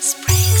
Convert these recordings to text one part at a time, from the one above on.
Singing, strings,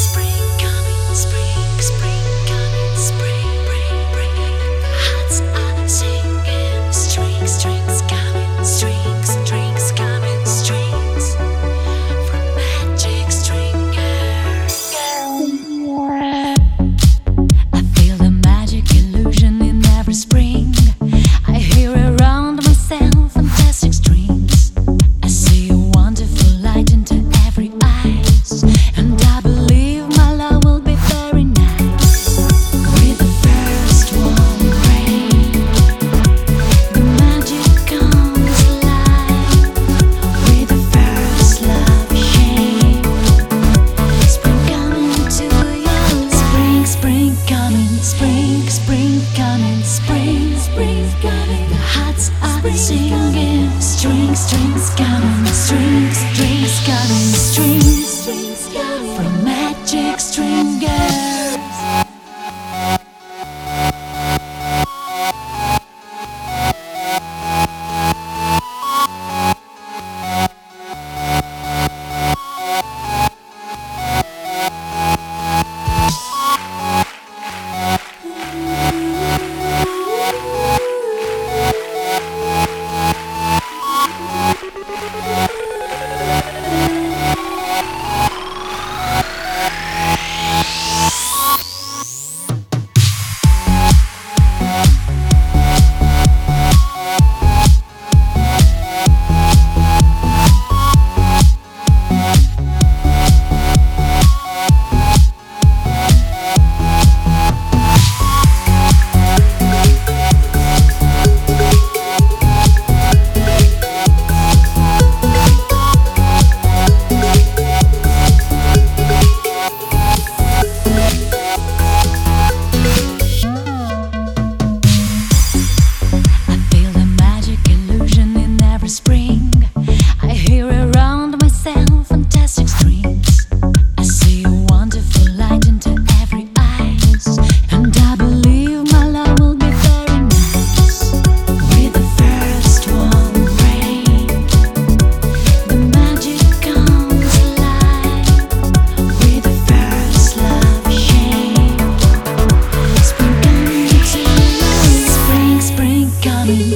strings coming, strings, strings coming, strings, strings coming from magic string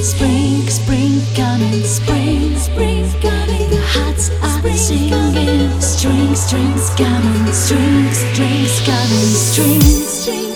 Spring, spring coming, spring, spring coming. The hearts are singing. Strings, strings coming, strings, strings coming, strings, strings.